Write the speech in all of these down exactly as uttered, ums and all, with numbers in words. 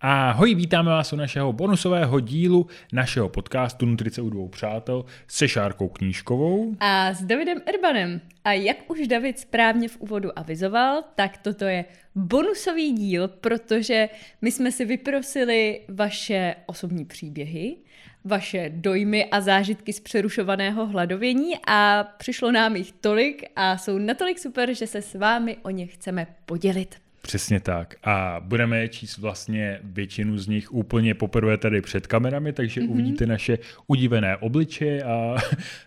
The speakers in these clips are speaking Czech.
Ahoj, vítáme vás u našeho bonusového dílu našeho podcastu Nutrice u dvou přátel se Šárkou Knížkovou a s Davidem Erbanem. A jak už David správně v úvodu avizoval, tak toto je bonusový díl, protože my jsme si vyprosili vaše osobní příběhy, vaše dojmy a zážitky z přerušovaného hladovění a přišlo nám jich tolik a jsou natolik super, že se s vámi o ně chceme podělit. Přesně tak. A budeme číst vlastně většinu z nich úplně poprvé tady před kamerami, takže mm-hmm. uvidíte naše udivené obličeje a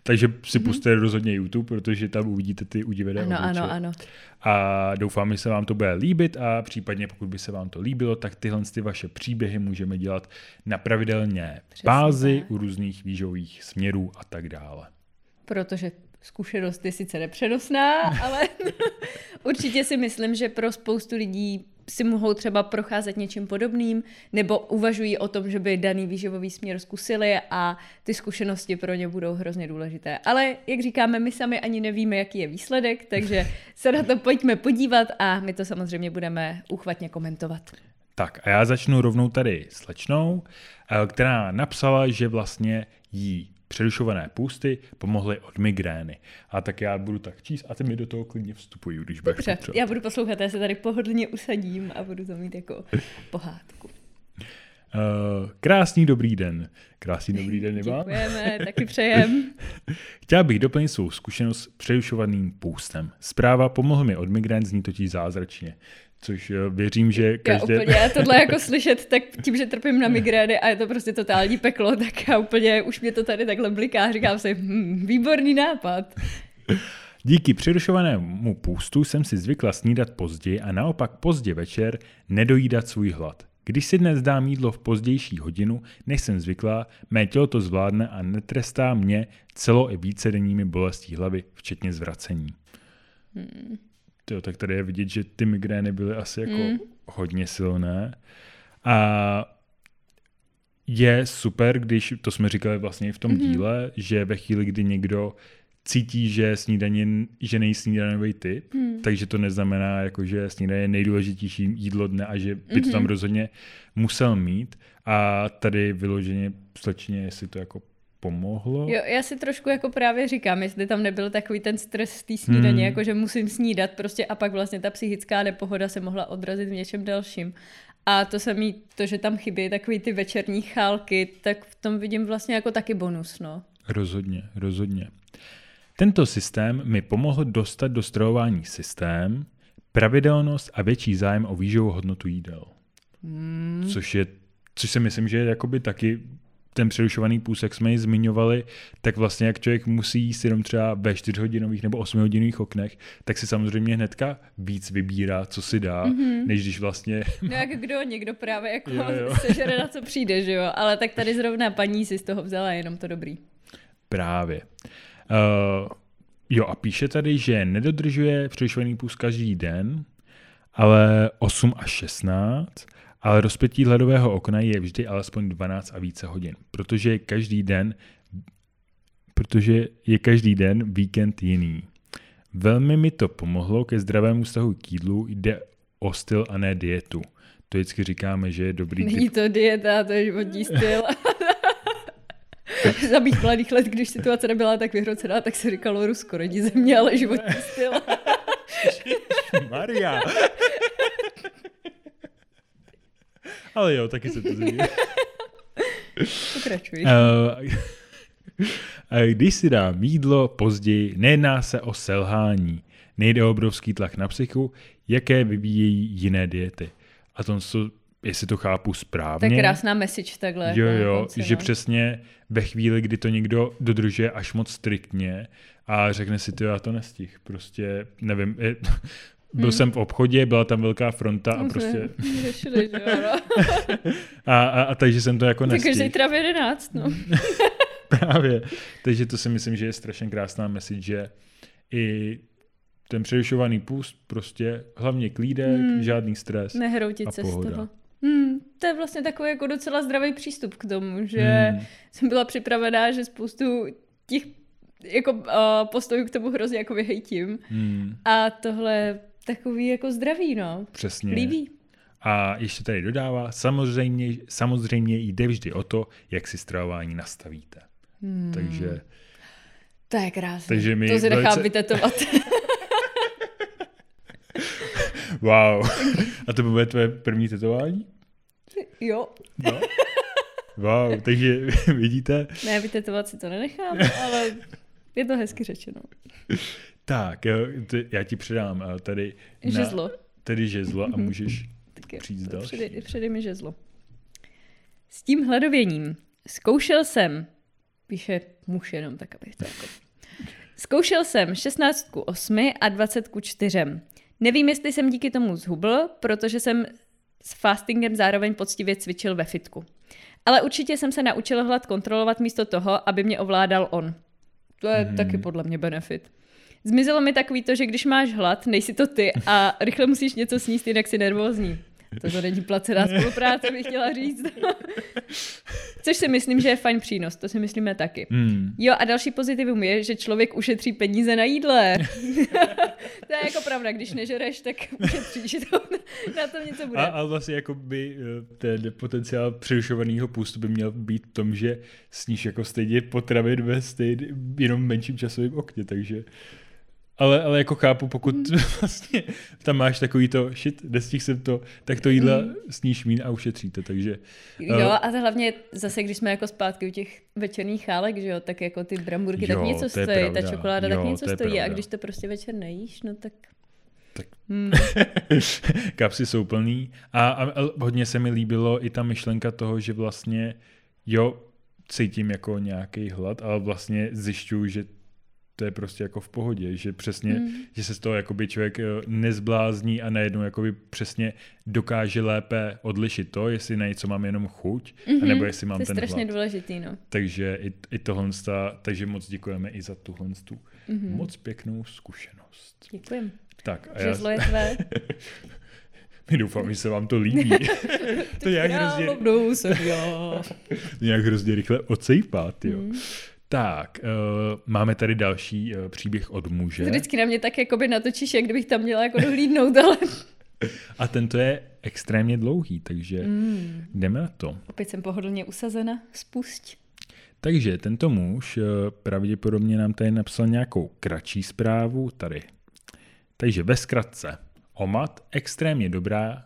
takže si mm-hmm. pustíte rozhodně YouTube, protože tam uvidíte ty udivené ano, obličeje. Ano, ano. A doufám, že se vám to bude líbit a případně pokud by se vám to líbilo, tak tyhle ty vaše příběhy můžeme dělat na pravidelné bázi u různých výživových směrů a tak dále. Protože zkušenost je sice nepřenosná, ale určitě si myslím, že pro spoustu lidí si mohou třeba procházet něčím podobným nebo uvažují o tom, že by daný výživový směr zkusili a ty zkušenosti pro ně budou hrozně důležité. Ale jak říkáme, my sami ani nevíme, jaký je výsledek, takže se na to pojďme podívat a my to samozřejmě budeme úchvatně komentovat. Tak a já začnu rovnou tady slečnou, která napsala, že vlastně jí přerušované půsty pomohly od migrény. A tak já budu tak číst a ty mi do toho klidně vstupují, když budeš potřebovat. Já budu poslouchat, já se tady pohodlně usadím a budu to mít jako pohádku. Uh, krásný dobrý den. Krásný dobrý den, Iba. Děkujeme, taky přejem. Chtěla bych doplnit svou zkušenost s přerušovaným půstem. Zpráva pomohl mi od migrén, zní totiž zázračně. Což věřím, že každé... Já úplně, já tohle jako slyšet, tak tím, že trpím na migrény a je to prostě totální peklo, tak já úplně, už mě to tady takhle bliká, říkám si, hm, výborný nápad. Díky přerušovanému půstu jsem si zvykla snídat později a naopak pozdě večer nedojídat svůj hlad. Když si dnes dám jídlo v pozdější hodinu, než jsem zvyklá, mé tělo to zvládne a netrestá mě celo i vícedenními bolestí hlavy, včetně zvracení. Hmm. Jo, tak tady je vidět, že ty migrény byly asi jako mm. hodně silné. A je super, když, to jsme říkali vlastně v tom mm-hmm. díle, že ve chvíli, kdy někdo cítí, že snídaně, že není snídanový typ, mm. takže to neznamená, jako, že snídaně je nejdůležitější jídlo dne a že by mm-hmm. to tam rozhodně musel mít. A tady vyloženě slečně, jestli to jako pomohlo. Jo, já si trošku jako právě říkám, jestli tam nebyl takový ten stres z té snídaně, hmm. jako že musím snídat prostě a pak vlastně ta psychická nepohoda se mohla odrazit v něčem dalším. A to samé, to, že tam chybí takový ty večerní chálky, tak v tom vidím vlastně jako taky bonus, no. Rozhodně, rozhodně. Tento systém mi pomohl dostat do stravování systém, pravidelnost a větší zájem o výživovou hodnotu jídel. Hmm. Což je, což si myslím, že je jakoby taky ten přerušovaný půst, jak jsme ji zmiňovali, tak vlastně jak člověk musí jíst jenom třeba ve čtyřhodinových nebo osmihodinových oknech, tak si samozřejmě hnedka víc vybírá, co si dá, mm-hmm. než když vlastně... No jak kdo, někdo právě jako jo, jo. sežere na co přijde, že jo? Ale tak tady zrovna paní si z toho vzala jenom to dobrý. Právě. Uh, jo a píše tady, že nedodržuje přerušovaný půst každý den, ale osm až šestnáct, ale rozpětí hladového okna je vždy alespoň dvanáct a více hodin, protože je každý den, protože je každý den víkend jiný. Velmi mi to pomohlo ke zdravému vztahu k jídlu, jde o styl a ne dietu. To vždycky říkáme, že je dobrý. Není to dieta, to je životní styl. Za mých mladých let, když situace nebyla tak vyhrocená, tak se říkalo Rusko, rodí země, ale životní styl. Maria. Ale jo, taky se to zvíjí. Pokračuj. Když si dám jídlo později, nejedná se o selhání. Nejde o obrovský tlak na psychu, jaké vyvíjejí jiné diety. A to, jestli to chápu správně... To je krásná message takhle. Jo, jo, konci, že no. Přesně ve chvíli, kdy to někdo dodržuje až moc striktně a řekne si, ty já to nestih. Prostě, nevím... Je, Byl hmm. jsem v obchodě, byla tam velká fronta a prostě... Řešili, že jo, no. a, a, a takže jsem to jako nestihl. Takže zítra v jedenáct, no. Právě. Takže to si myslím, že je strašně krásná message, že i ten přerušovaný půst prostě hlavně klídek, hmm. žádný stres nehroutit se z toho. Hmm, to je vlastně takový jako docela zdravý přístup k tomu, že hmm. jsem byla připravená, že spoustu těch jako uh, postoju k tomu hrozně jako hejtím. Hmm. A tohle takový jako zdravý, no. Přesně. Líbí. A ještě tady dodává, samozřejmě, samozřejmě jde vždy o to, jak si stravování nastavíte. Hmm. Takže... To je krásné. Takže mi to se nechá velice... vytetovat. Wow. A to bude tvoje první tetování? Jo. No. Wow, takže vidíte? Ne, vytetovat si to nenechám, ale je to hezky řečeno. Tak, já ti předám tady... Žezlo. Na, tady žezlo a můžeš jo, přijít další. Přede, přede mi žezlo. S tím hladověním. Zkoušel jsem... Píše muž jenom tak, abych to jako... Zkoušel jsem šestnáct ku osmi a dvacet ku čtyřem. Nevím, jestli jsem díky tomu zhubl, protože jsem s fastingem zároveň poctivě cvičil ve fitku. Ale určitě jsem se naučil hlad kontrolovat místo toho, aby mě ovládal on. To je hmm. taky podle mě benefit. Zmizelo mi takový to, že když máš hlad, nejsi to ty a rychle musíš něco sníst, jinak si nervózní. To není placená spolupráce, bych chtěla říct. Což si myslím, že je fajn přínos, to si myslíme taky. Mm. Jo, a další pozitivum je, že člověk ušetří peníze na jídle. To je jako pravda, když nežereš, tak ušetříš, to, na tom něco bude. A, a vlastně jako by ten potenciál přerušovaného půstu by měl být v tom, že sníš jako stejně potravit ve stejně, jenom menším časovým okně, takže... Ale, ale jako chápu, pokud mm. vlastně tam máš takový to shit, nestihl jsem to, tak to jídla mm. sníš míň a ušetříte, takže... Jo, uh, a to hlavně zase, když jsme jako zpátky u těch večerních chálek, že jo, tak jako ty bramburky jo, tak něco stojí, pravda. Ta čokoláda jo, tak něco stojí pravda. A když to prostě večer nejíš, no tak... tak. Mm. Kapsy jsou plný a, a, a hodně se mi líbilo i ta myšlenka toho, že vlastně jo, cítím jako nějaký hlad, ale vlastně zjišťuju, že to je prostě jako v pohodě, že přesně, mm. že se z toho jakoby člověk nezblázní a najednou jakoby přesně dokáže lépe odlišit to, jestli na něco mám jenom chuť, mm-hmm. nebo jestli mám to ten hlad. To je strašně důležitý, no. Takže i, i tohle, takže moc děkujeme i za tuhle mm-hmm. moc pěknou zkušenost. Děkujem. Tak. A žezlo já... je tvé. My doufám, že se vám to líbí. To nějak hrozně... nějak hrozně rychle ocejpá, jo. Mm. Tak, uh, máme tady další uh, příběh od muže. Vždycky na mě tak jakoby natočíš, jak kdybych tam měla jako dohlídnout, ale... A tento je extrémně dlouhý, takže mm. jdeme na to. Opět jsem pohodlně usazena, spusť. Takže tento muž uh, pravděpodobně nám tady napsal nějakou kratší zprávu tady. Takže ve zkratce. Omat, extrémně dobrá.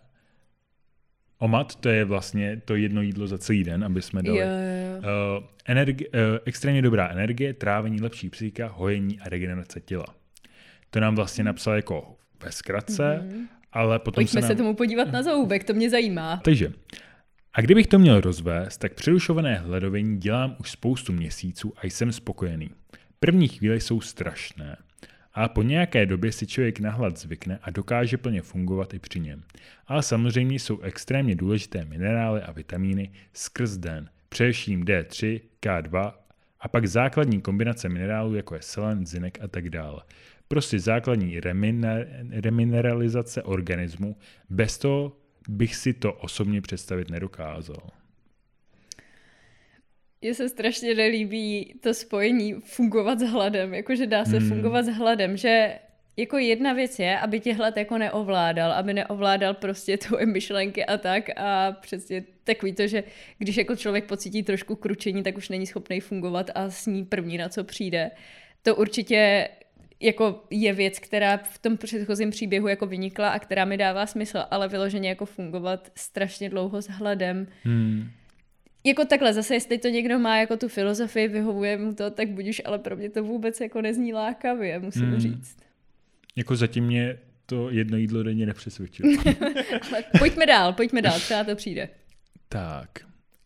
Omat, to je vlastně to jedno jídlo za celý den, aby jsme dali. Jo, jo. Uh, energi- uh, extrémně dobrá energie, trávení, lepší psychika, hojení a regenerace těla. To nám vlastně napsal jako ve zkratce, mm-hmm. ale potom Pojďme se nám... se tomu podívat na zoubek, to mě zajímá. Takže, a kdybych to měl rozvést, tak přerušované hladovění dělám už spoustu měsíců a jsem spokojený. První chvíle jsou strašné. A po nějaké době si člověk na hlad zvykne a dokáže plně fungovat i při něm. Ale samozřejmě jsou extrémně důležité minerály a vitamíny skrz den, především D tři, K dva a pak základní kombinace minerálů, jako je selen, zinek a tak dále. Prostě základní reminer- remineralizace organismu, bez toho bych si to osobně představit nedokázal. Mně se strašně nelíbí to spojení fungovat s hladem, jakože dá se hmm. fungovat s hladem, že jako jedna věc je, aby tě hlad jako neovládal, aby neovládal prostě tvoje myšlenky a tak a přesně takový to, že když jako člověk pocítí trošku kručení, tak už není schopný fungovat a sní první na co přijde. To určitě jako je věc, která v tom předchozím příběhu jako vynikla a která mi dává smysl, ale vyloženě jako fungovat strašně dlouho s hladem. Hmm. Jako takhle, zase jestli to někdo má jako tu filozofii, vyhovuje mu to, tak budiš, ale pro mě to vůbec jako nezní lákavě, musím hmm. říct. Jako zatím mě to jedno jídlo denně nepřesvědčilo. Ale pojďme dál, pojďme dál, třeba to přijde. Tak,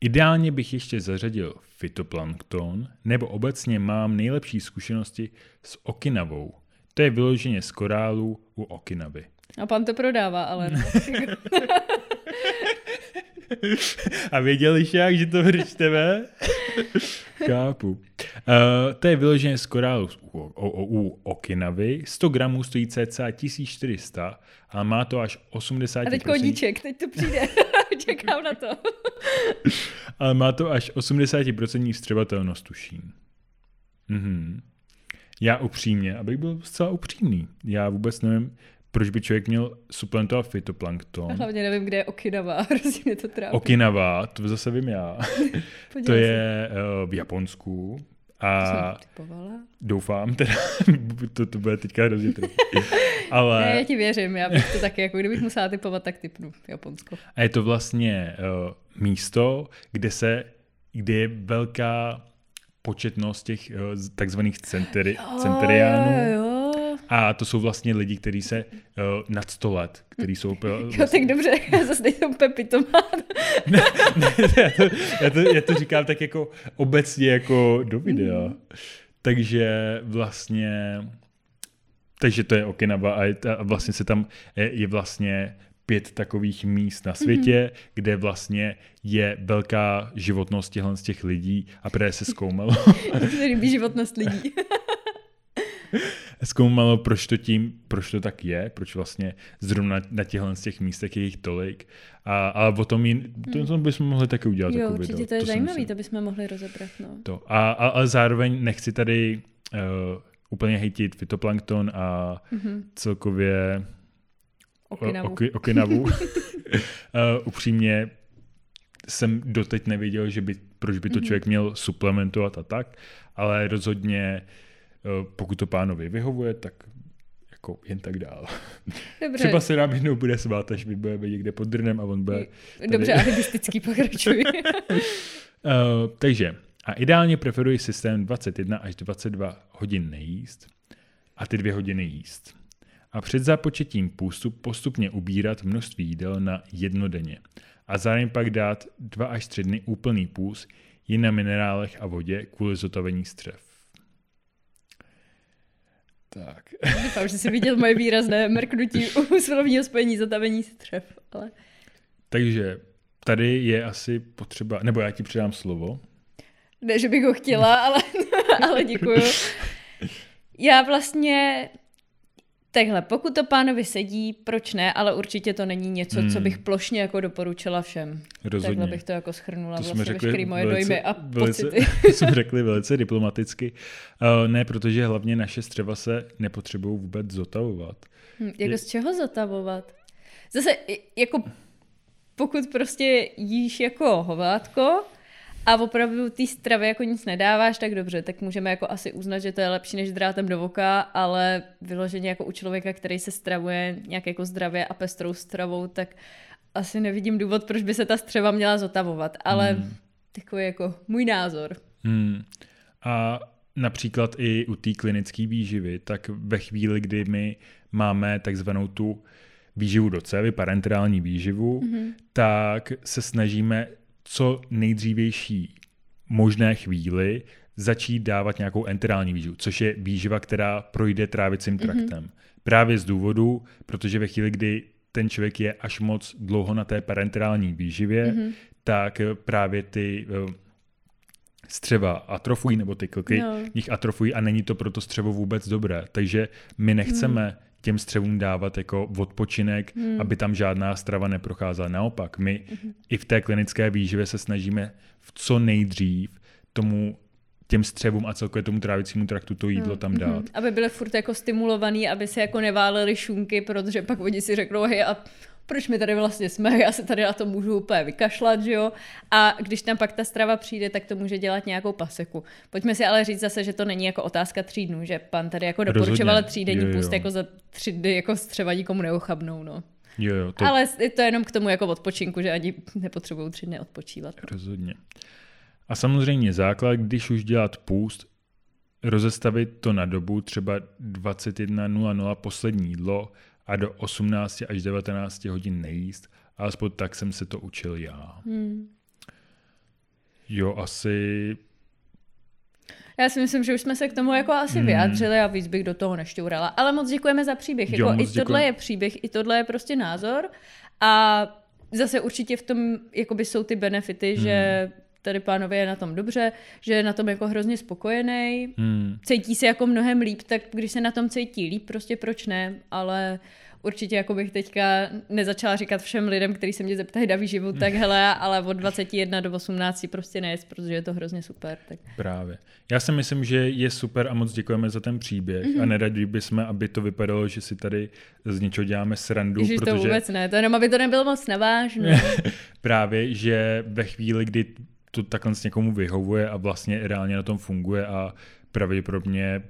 ideálně bych ještě zařadil fytoplankton, nebo obecně mám nejlepší zkušenosti s Okinawou. To je vyloženě z korálů u Okinavy. A pan to prodává, ale no. A věděl jsi jak, že to přečteme? Chápu. Uh, to je vyložené z korálu u, u, u Okinavy. sto gramů stojí cca tisíc čtyři sta a má to až osmdesát procent. A teď koníček, teď to přijde. Čekám na to. Ale má to až osmdesát procent vstřebatelnost, tuším. Mhm. Já upřímně, abych byl zcela upřímný, já vůbec nevím, proč by člověk měl suplementovat fytoplankton. A hlavně nevím, kde je Okinawa, hrozně mě to trápí. Okinawa, to zase vím já. To je uh, v Japonsku. A doufám, teda, to, to bude teďka hrozně trvý. Ale... Ne, já ti věřím, já bych to taky, jako kdybych musela typovat, tak typnu Japonsko. A je to vlastně uh, místo, kde se, kde je velká početnost těch uh, takzvaných centeri, centeriánů. Jo, jo. A to jsou vlastně lidi, kteří se uh, nad sto let, kteří jsou... Uh, vlastně... Jo, tak dobře, já zase nejsem úplně pitomán. Ne, ne, já, to, já, to, já to říkám tak jako obecně jako do videa. Mm. Takže vlastně... Takže to je Okinawa a, je, a vlastně se tam je, je vlastně pět takových míst na světě, mm. kde vlastně je velká životnost těchhle z těch lidí a právě se zkoumalo. To se líbí životnost lidí. Zkoumalo, proč to tím, proč to tak je, proč vlastně zrovna na těchhle z těch místech je jich tolik. A, ale o tom jin, to, to bychom mohli taky udělat. Jo, určitě video. To je zajímavé, to bychom mohli rozebrat. No. To. A, a, a zároveň nechci tady uh, úplně hejtit fytoplankton a mm-hmm. celkově Okinawu. Oky, Okinawu. uh, upřímně jsem doteď nevěděl, že by, proč by to člověk mm-hmm. měl suplementovat a tak, ale rozhodně pokud to pánovi vyhovuje, tak jako jen tak dál. Dobře. Třeba se nám jednou bude svát, až my budeme někde pod drnem a on bude... Tady... Dobře, alibistický pokračuj. uh, takže, a ideálně preferuji systém dvacet jedna až dvacet dva hodin nejíst a ty dvě hodiny jíst. A před započetím půstu postupně ubírat množství jídel na jedno denně. A zároveň pak dát dva až tři dny úplný půst jen na minerálech a vodě kvůli zotavení střev. Tak. Doufám, že jsi viděl moje výrazné mrknutí u slovního spojení zatavení střev. Ale... Takže tady je asi potřeba, nebo já ti předám slovo. Ne, že bych ho chtěla, ale, ale děkuju. Já vlastně, takhle, pokud to pánovi sedí, proč ne, ale určitě to není něco, hmm. co bych plošně jako doporučila všem. Rozhodně. Takhle bych to jako shrnula to vlastně veškerý moje velice, dojmy a velice, pocity. To jsme řekli velice diplomaticky. Uh, ne, protože hlavně naše střeva se nepotřebují vůbec zotavovat. Hmm, jako Je... z čeho zotavovat? Zase, jako pokud prostě jíš jako hovátko a opravdu té stravě jako nic nedáváš, tak dobře, tak můžeme jako asi uznat, že to je lepší než drátem do voka, ale vyloženě jako u člověka, který se stravuje nějak jako zdravě a pestrou stravou, tak asi nevidím důvod, proč by se ta střeva měla zotavovat, ale hmm. takový jako můj názor. Hmm. A například i u té klinické výživy, tak ve chvíli, kdy my máme takzvanou tu výživu do cévy, parenterální výživu, hmm. tak se snažíme co nejdřívější možné chvíli začít dávat nějakou enterální výživu, což je výživa, která projde trávicím traktem. Mm-hmm. Právě z důvodu, protože ve chvíli, kdy ten člověk je až moc dlouho na té parenterální výživě, mm-hmm. tak právě ty střeva atrofují, nebo ty klky no. nich atrofují a není to pro to střevo vůbec dobré. Takže my nechceme mm. těm střevům dávat jako odpočinek, hmm. aby tam žádná strava neprocházela. Naopak, my hmm. i v té klinické výživě se snažíme v co nejdřív tomu těm střevům a celkově tomu trávicímu traktu to jídlo hmm. tam dát. Aby byly furt jako stimulovaný, aby se jako neválely šunky, protože pak oni si řeknou, hej, a proč my tady vlastně jsme, já se tady na to můžu úplně vykašlat, že jo? A když tam pak ta strava přijde, tak to může dělat nějakou paseku. Pojďme si ale říct zase, že to není jako otázka tří dnů, že pan tady jako doporučoval třídenní půst, jako za tři dny jako střeva nikomu neochabnou, no. Jo, jo, to... Ale to je jenom k tomu jako odpočinku, že ani nepotřebuju tři dny odpočívat. No. Rozhodně. A samozřejmě základ, když už dělat půst, rozestavit to na dobu třeba dvacet jedna nula nula poslední jídlo, a do osmnácti až devatenácti hodin nejíst. Alespoň tak jsem se to učil já. Hmm. Jo, asi... Já si myslím, že už jsme se k tomu jako asi hmm. vyjádřili a víc bych do toho nešťourala. Ale moc děkujeme za příběh. Jo, jako, i děkujem. Tohle je příběh, i tohle je prostě názor. A zase určitě v tom jakoby jsou ty benefity, hmm. že... tady pánově je na tom dobře, že je na tom jako hrozně spokojený, hmm. cítí se jako mnohem líp, tak když se na tom cítí líp, prostě proč ne, ale určitě jako bych teďka nezačala říkat všem lidem, kteří se mě zeptají na výživu, tak hele, ale od dvacet jedna do osmnáct prostě nejest, protože je to hrozně super. Tak. Právě. Já si myslím, že je super a moc děkujeme za ten příběh mm-hmm. a neradi bychom, aby to vypadalo, že si tady z něčeho děláme srandu. Ježiš, protože... to vůbec ne, to jenom aby to nebylo moc navážno. Právě, že ve chvíli, kdy to takhle s někomu vyhovuje a vlastně reálně na tom funguje a pravděpodobně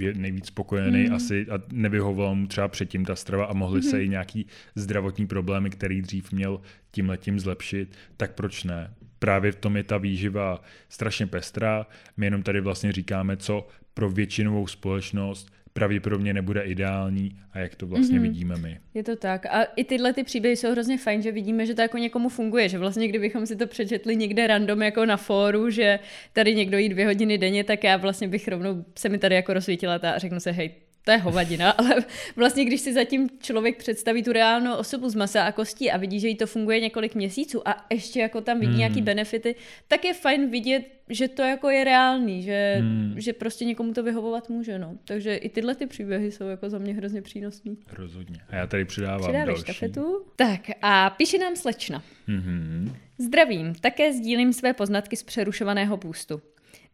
je nejvíc spokojený mm. asi a nevyhovovala mu třeba předtím ta strava a mohly mm. se i nějaký zdravotní problémy, který dřív měl tímhletím zlepšit, tak proč ne? Právě v tom je ta výživa strašně pestrá. My jenom tady vlastně říkáme, co pro většinovou společnost pravděpodobně nebude ideální a jak to vlastně mm-hmm. vidíme my. Je to tak. A i tyhle ty příběhy jsou hrozně fajn, že vidíme, že to jako někomu funguje, že vlastně kdybychom si to přečetli někde random jako na fóru, že tady někdo jí dvě hodiny denně, tak já vlastně bych rovnou se mi tady jako rozsvítila ta a řeknu se hej, to je hovadina, ale vlastně když si zatím člověk představí tu reálnou osobu z masa a kostí a vidí, že jí to funguje několik měsíců a ještě jako tam vidí hmm. nějaký benefity, tak je fajn vidět, že to jako je reálný, že, hmm. že prostě někomu to vyhovovat může. No. Takže i tyhle ty příběhy jsou jako za mě hrozně přínosný. Rozhodně. A já tady přidávám Přidáváš další. Štafetu. Tak a píše nám slečna. Hmm. Zdravím, také sdílím své poznatky z přerušovaného půstu.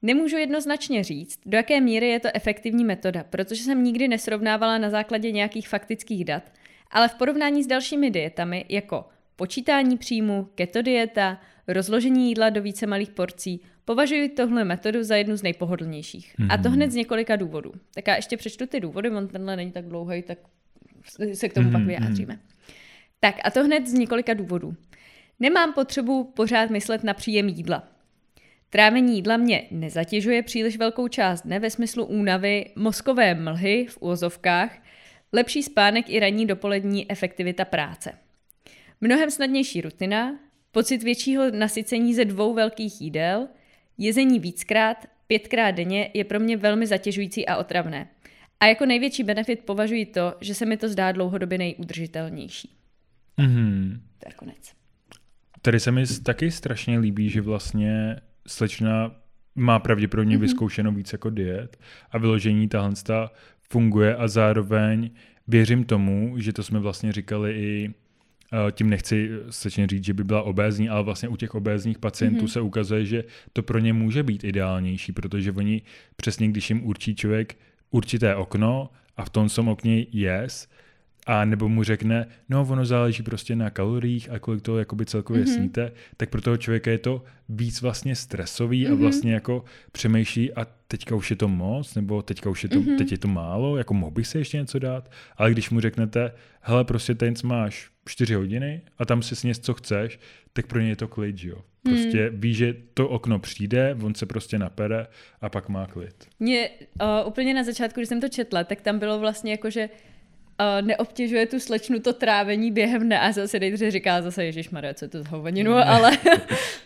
Nemůžu jednoznačně říct, do jaké míry je to efektivní metoda, protože jsem nikdy nesrovnávala na základě nějakých faktických dat, ale v porovnání s dalšími dietami, jako počítání příjmu, keto dieta, rozložení jídla do více malých porcí, považuji tohle metodu za jednu z nejpohodlnějších. Mm-hmm. A to hned z několika důvodů. Tak já ještě přečtu ty důvody, on tenhle není tak dlouhý, tak se k tomu mm-hmm. pak vyjádříme. Tak a to hned z několika důvodů. Nemám potřebu pořád myslet na příjem jídla. Trávení jídla mě nezatěžuje příliš velkou část dne ve smyslu únavy, mozkové mlhy v úvozovkách, lepší spánek i ranní dopolední efektivita práce. Mnohem snadnější rutina, pocit většího nasycení ze dvou velkých jídel, jezení víckrát, pětkrát denně je pro mě velmi zatěžující a otravné. A jako největší benefit považuji to, že se mi to zdá dlouhodobě nejudržitelnější. Mm-hmm. To je konec. Tady se mi taky strašně líbí, že vlastně slečna má pravděpodobně mm-hmm. vyzkoušeno víc jako diet a vyložení tahle funguje a zároveň věřím tomu, že to jsme vlastně říkali i, tím nechci slečně říct, že by byla obézní, ale vlastně u těch obézních pacientů mm-hmm. se ukazuje, že to pro ně může být ideálnější, protože oni přesně, když jim určí člověk určité okno a v tom som okně yes, a nebo mu řekne, no ono záleží prostě na kaloriích a kolik toho jakoby celkově mm-hmm. sníte, tak pro toho člověka je to víc vlastně stresový mm-hmm. a vlastně jako přemýšlí a teďka už je to moc, nebo teďka už je to, mm-hmm. teď je to málo, jako mohl bych si ještě něco dát, ale když mu řeknete, hele prostě ten máš čtyři hodiny a tam si sněz, co chceš, tak pro ně je to klid, jo. Prostě hmm. ví, že to okno přijde, on se prostě napere a pak má klid. Mě o, úplně na začátku, když jsem to četla, tak tam bylo vlastně jako, že neobtěžuje tu slečnu to trávení během dne a zase nejdře říká zase ježišmarja, co je to za hovaninu, ale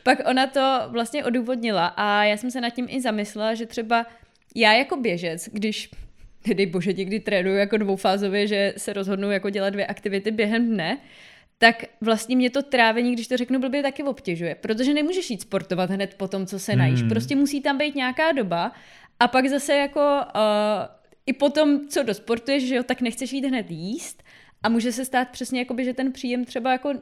pak ona to vlastně odůvodnila a já jsem se nad tím i zamyslela, že třeba já jako běžec, když nedej bože někdy trénuju jako dvoufázově, že se rozhodnu jako dělat dvě aktivity během dne, tak vlastně mě to trávení, když to řeknu blbě, taky obtěžuje, protože nemůžeš jít sportovat hned po tom, co se najíš. Hmm. Prostě musí tam být nějaká doba a pak zase jako... Uh, I potom, co dosportuješ, že jo, tak nechceš jít hned jíst a může se stát přesně, jakoby, že ten příjem třeba jako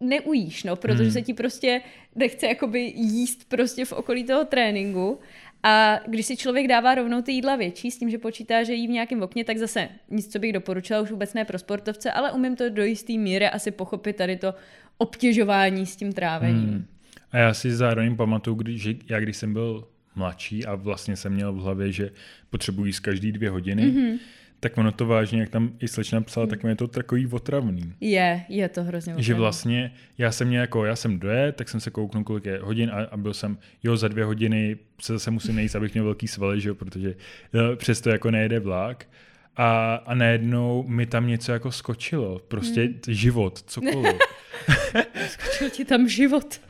neujíš, no, protože hmm. se ti prostě nechce jakoby jíst prostě v okolí toho tréninku. A když si člověk dává rovnou ty jídla větší s tím, že počítá, že jí v nějakém okně, tak zase nic, co bych doporučila, už vůbec ne pro sportovce, ale umím to do jistý míry asi pochopit tady to obtěžování s tím trávením. Hmm. A já si zároveň pamatuju, když, já když jsem byl mladší a vlastně jsem měl v hlavě, že potřebují z každý dvě hodiny, mm-hmm. tak ono to vážně, jak tam i slečna psala, tak mi je to takový otravný. Je, je to hrozně otravný. Že vlastně já jsem měl jako, já jsem dojet, tak jsem se kouknul, kolik je hodin a, a byl jsem, jo, za dvě hodiny se zase musím nejít, abych měl velký svaly, že jo, protože přesto jako nejede vlak. A, a najednou mi tam něco jako skočilo. Prostě hmm. život, cokoliv. Skočil ti tam život.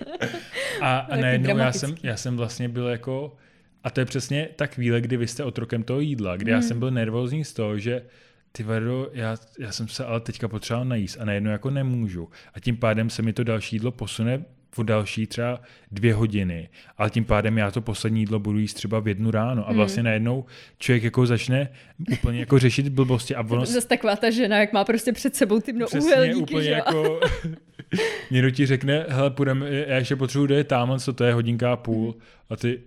a a najednou já jsem, já jsem vlastně byl jako... A to je přesně ta chvíle, kdy vy jste otrokem toho jídla, kdy hmm. já jsem byl nervózní z toho, že ty vado, já, já jsem se ale teďka potřeboval najíst a najednou jako nemůžu. A tím pádem se mi to další jídlo posune o další třeba dvě hodiny, ale tím pádem já to poslední jídlo budu jíst třeba v jednu ráno a vlastně hmm. najednou člověk jako začne úplně jako řešit blbosti. A ono... Zase taková ta žena, jak má prostě před sebou ty mnohouhelníky. Přesně, úplně jako někdo ti řekne, hele, půjdeme, já ještě potřebuji dojet támhle, co to je, hodinka a půl a ty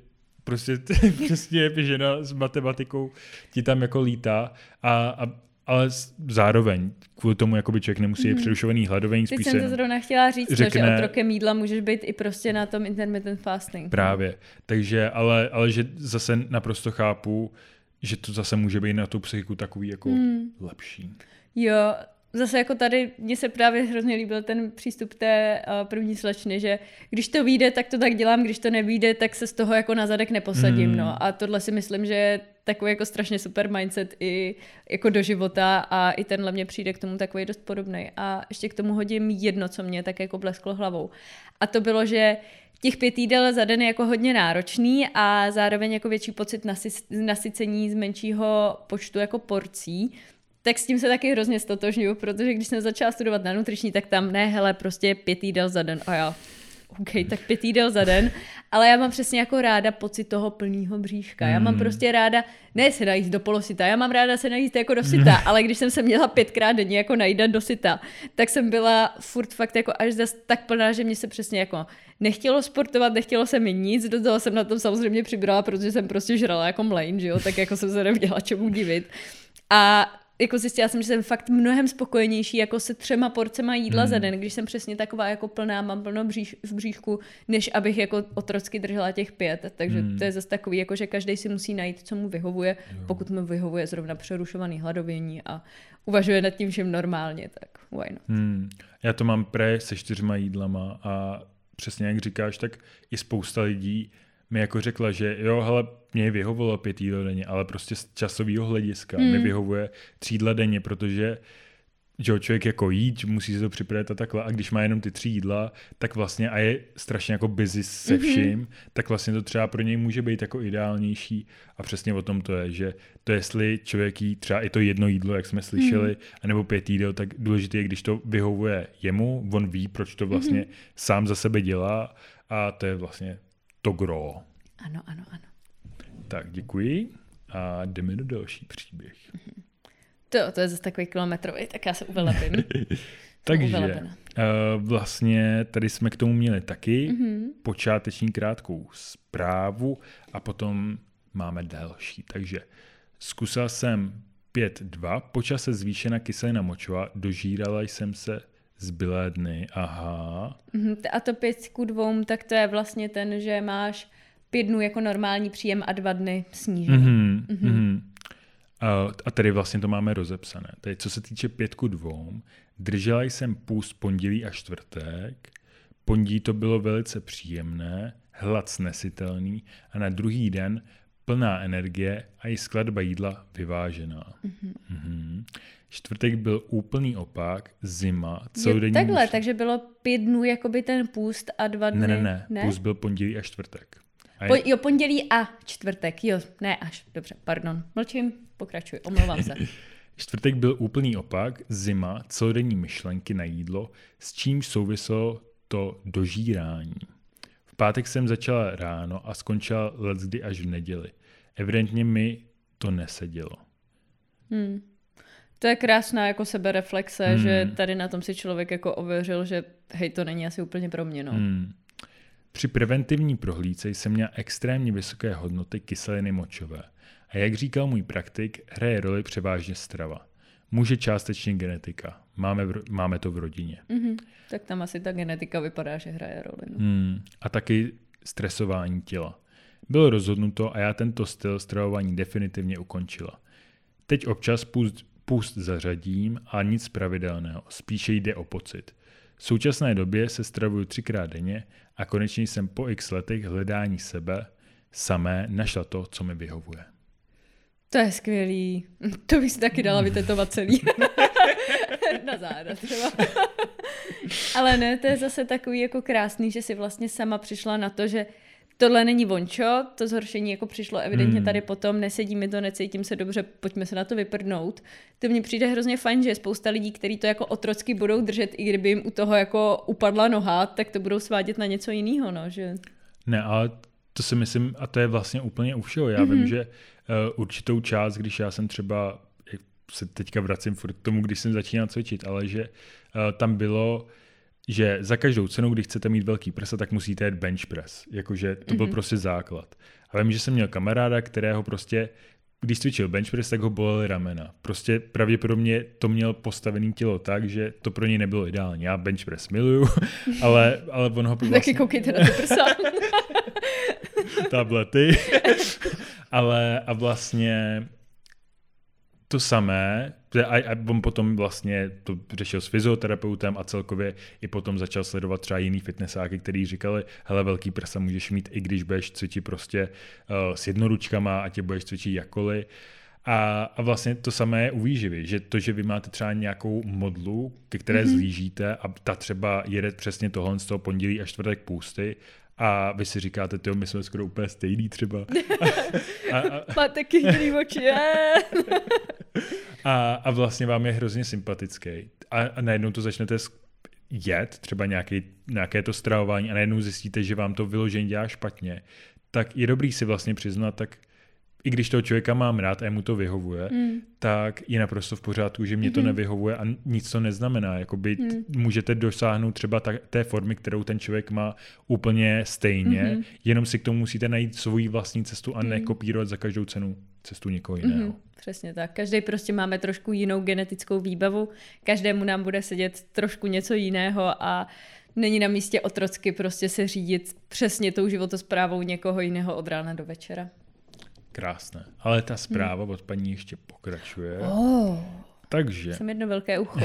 prostě, ty, prostě žena s matematikou ti tam jako lítá a, a ale zároveň kvůli tomu jakoby člověk nemusí je přerušovaný hladovení. Teď jsem to zrovna chtěla říct, řekne, to, že otrokem jídla můžeš být i prostě na tom intermittent fasting. Právě. Takže, ale, ale že zase naprosto chápu, že to zase může být na tu psychiku takový jako hmm. lepší. Jo, zase jako tady mně se právě hrozně líbil ten přístup té uh, první slečny, že když to vyjde, tak to tak dělám, když to nevyjde, tak se z toho jako na zadek neposadím. Hmm. No. A tohle si myslím, že takový jako strašně super mindset i jako do života a i tenhle mě přijde k tomu takový dost podobnej. A ještě k tomu hodím jedno, co mě tak jako blesklo hlavou. A to bylo, že těch pět jídel za den je jako hodně náročný a zároveň jako větší pocit nasycení z menšího počtu jako porcí. Tak s tím se taky hrozně stotožňuju, protože když jsem začala studovat na nutriční, tak tam ne, hele, prostě pět jídel za den. A já, OK, tak pět jídel za den, ale já mám přesně jako ráda pocit toho plného bříška. Já mám prostě ráda, ne se najíst do polosita, já mám ráda se najíst jako do sita, ale když jsem se měla pětkrát denně jako najídat do sita, tak jsem byla furt fakt jako až zas tak plná, že mě se přesně jako nechtělo sportovat, nechtělo se mi nic, do toho jsem na tom samozřejmě přibrala, protože jsem prostě žrala jako mlejn, že jo, tak jako jsem se neměla čemu divit. A jako zjistila jsem, že jsem fakt mnohem spokojenější jako se třema porcema jídla hmm. za den, když jsem přesně taková jako plná, mám plno bříš, v bříšku, než abych jako otrocky držela těch pět. Takže hmm. to je zase takový, jako že každej si musí najít, co mu vyhovuje, jo. Pokud mu vyhovuje zrovna přerušovaný hladovění a uvažuje nad tím všem normálně, tak why not. Hmm. Já to mám pre se čtyřma jídlama a přesně jak říkáš, tak i spousta lidí mi jako řekla, že jo, hele, mě vyhovovalo pět jídel denně, ale prostě z časového hlediska mm. mi vyhovuje tři jídla denně, protože že člověk jako jít, musí se to připravit a takhle, a když má jenom ty tři jídla, tak vlastně a je strašně jako busy se vším, mm-hmm. tak vlastně to třeba pro něj může být jako ideálnější a přesně o tom to je, že to jestli člověk jí třeba i to jedno jídlo, jak jsme slyšeli, mm-hmm. anebo pět jídel, tak důležité je, když to vyhovuje jemu, on ví, proč to vlastně mm-hmm. sám za sebe dělá a to je vlastně to gro. Ano, ano, ano. Tak děkuji a jdeme do další příběh. To, to je zase takový kilometrový, tak já se uvelepím. Takže uh, vlastně tady jsme k tomu měli taky mm-hmm. počáteční krátkou zprávu a potom máme další. Takže zkusila jsem pět dva, počase zvýšená kyselina močová, dožírala jsem se zbylé dny, aha. A to pět ku dvou, tak to je vlastně ten, že máš pět dnů jako normální příjem a dva dny snížený. Mm-hmm, mm-hmm. A, a tady vlastně to máme rozepsané. Tady, co se týče pět ku dvou, držela jsem půst pondělí a čtvrtek, pondělí to bylo velice příjemné, hlad snesitelný a na druhý den plná energie a i skladba jídla vyvážená. Mm-hmm. Mm-hmm. Čtvrtek byl úplný opak, zima, celodenní... Takhle, může... takže bylo pět dnů jakoby ten půst a dva dny... Ne, ne, ne, ne? Půst byl pondělí a čtvrtek. A po, jo, pondělí a čtvrtek, jo, ne až, dobře, pardon, mlčím, pokračuji, omlouvám se. Čtvrtek byl úplný opak, zima, celodenní myšlenky na jídlo, s čímž souviselo to dožírání. V pátek jsem začala ráno a skončila leckdy až v neděli. Evidentně mi to nesedělo. Hmm. To je krásná jako sebereflexe, hmm. že tady na tom si člověk jako ověřil, že hej, to není asi úplně pro mě. No. Hmm. Při preventivní prohlídce jsem měla extrémně vysoké hodnoty kyseliny močové. A jak říkal můj praktik, hraje roli převážně strava. Může částečně genetika. Máme, v, máme to v rodině. Mm-hmm. Tak tam asi ta genetika vypadá, že hraje roli. No. Hmm. A taky stresování těla. Bylo rozhodnuto a já tento styl stravování definitivně ukončila. Teď občas půst, půst zařadím a nic pravidelného. Spíše jde o pocit. V současné době se stravuju třikrát denně a konečně jsem po x letech hledání sebe samé našla to, co mi vyhovuje. To je skvělý. To bych si taky dala vytetovat celý. Na záda třeba. Ale ne, to je zase takový jako krásný, že si vlastně sama přišla na to, že tohle není vončo, to zhoršení jako přišlo evidentně hmm. tady potom, nesedí mi to, necítím se dobře, pojďme se na to vyprdnout. To mně přijde hrozně fajn, že je spousta lidí, kteří to jako otrocky budou držet, i kdyby jim u toho jako upadla noha, tak to budou svádět na něco jiného, no, že... Ne, ale to si myslím, a to je vlastně úplně u všeho. Já mm-hmm. vím, že uh, určitou část, když já jsem třeba, jak se teďka vracím furt tomu, když jsem začínal cvičit, ale že uh, tam bylo, že za každou cenu, když chcete mít velký prsa, tak musíte jet bench press. Jakože to byl mm-hmm. prostě základ. A vím, že jsem měl kamaráda, kterého prostě, když cvičil bench press, tak ho bolely ramena. Prostě pravděpodobně to měl postavený tělo tak, že to pro něj nebylo ideální. Já bench press miluju, ale, ale on ho... Vlastně... Taky koukejte na ty prsa. Tablety. Ale a vlastně to samé, a, a on potom vlastně to řešil s fyzioterapeutem a celkově i potom začal sledovat třeba jiný fitnessáky, který říkali, hele, velký prsa můžeš mít, i když budeš cvičit prostě uh, s jednoručkama a tě budeš cvičit jakkoliv. A, a vlastně to samé je u výživy, že to, že vy máte třeba nějakou modlu, ke které mm-hmm. zlížíte a ta třeba jede přesně tohle z toho pondělí a čtvrtek půsty, a vy si říkáte, tyjo, my jsme skoro úplně stejný třeba. A, a, má taky hnědý oči. a, a vlastně vám je hrozně sympatický. A, a najednou to začnete jet, třeba nějaký, nějaké to stravování a najednou zjistíte, že vám to vyloženě dělá špatně. Tak je dobrý si vlastně přiznat, tak i když toho člověka mám rád a mu to vyhovuje, mm. tak je naprosto v pořádku, že mě mm-hmm. to nevyhovuje a nic to neznamená. Jakoby t- mm. můžete dosáhnout třeba ta- té formy, kterou ten člověk má úplně stejně, mm-hmm. jenom si k tomu musíte najít svoji vlastní cestu a mm. nekopírovat za každou cenu cestu někoho jiného. Mm-hmm. Přesně tak. Každý prostě máme trošku jinou genetickou výbavu, každému nám bude sedět trošku něco jiného a není na místě otrocky prostě se řídit přesně tou životosprávou někoho jiného od rána do večera. Krásné. Ale ta zpráva hmm. od paní ještě pokračuje. Oh, takže... Jsem jedno velké ucho.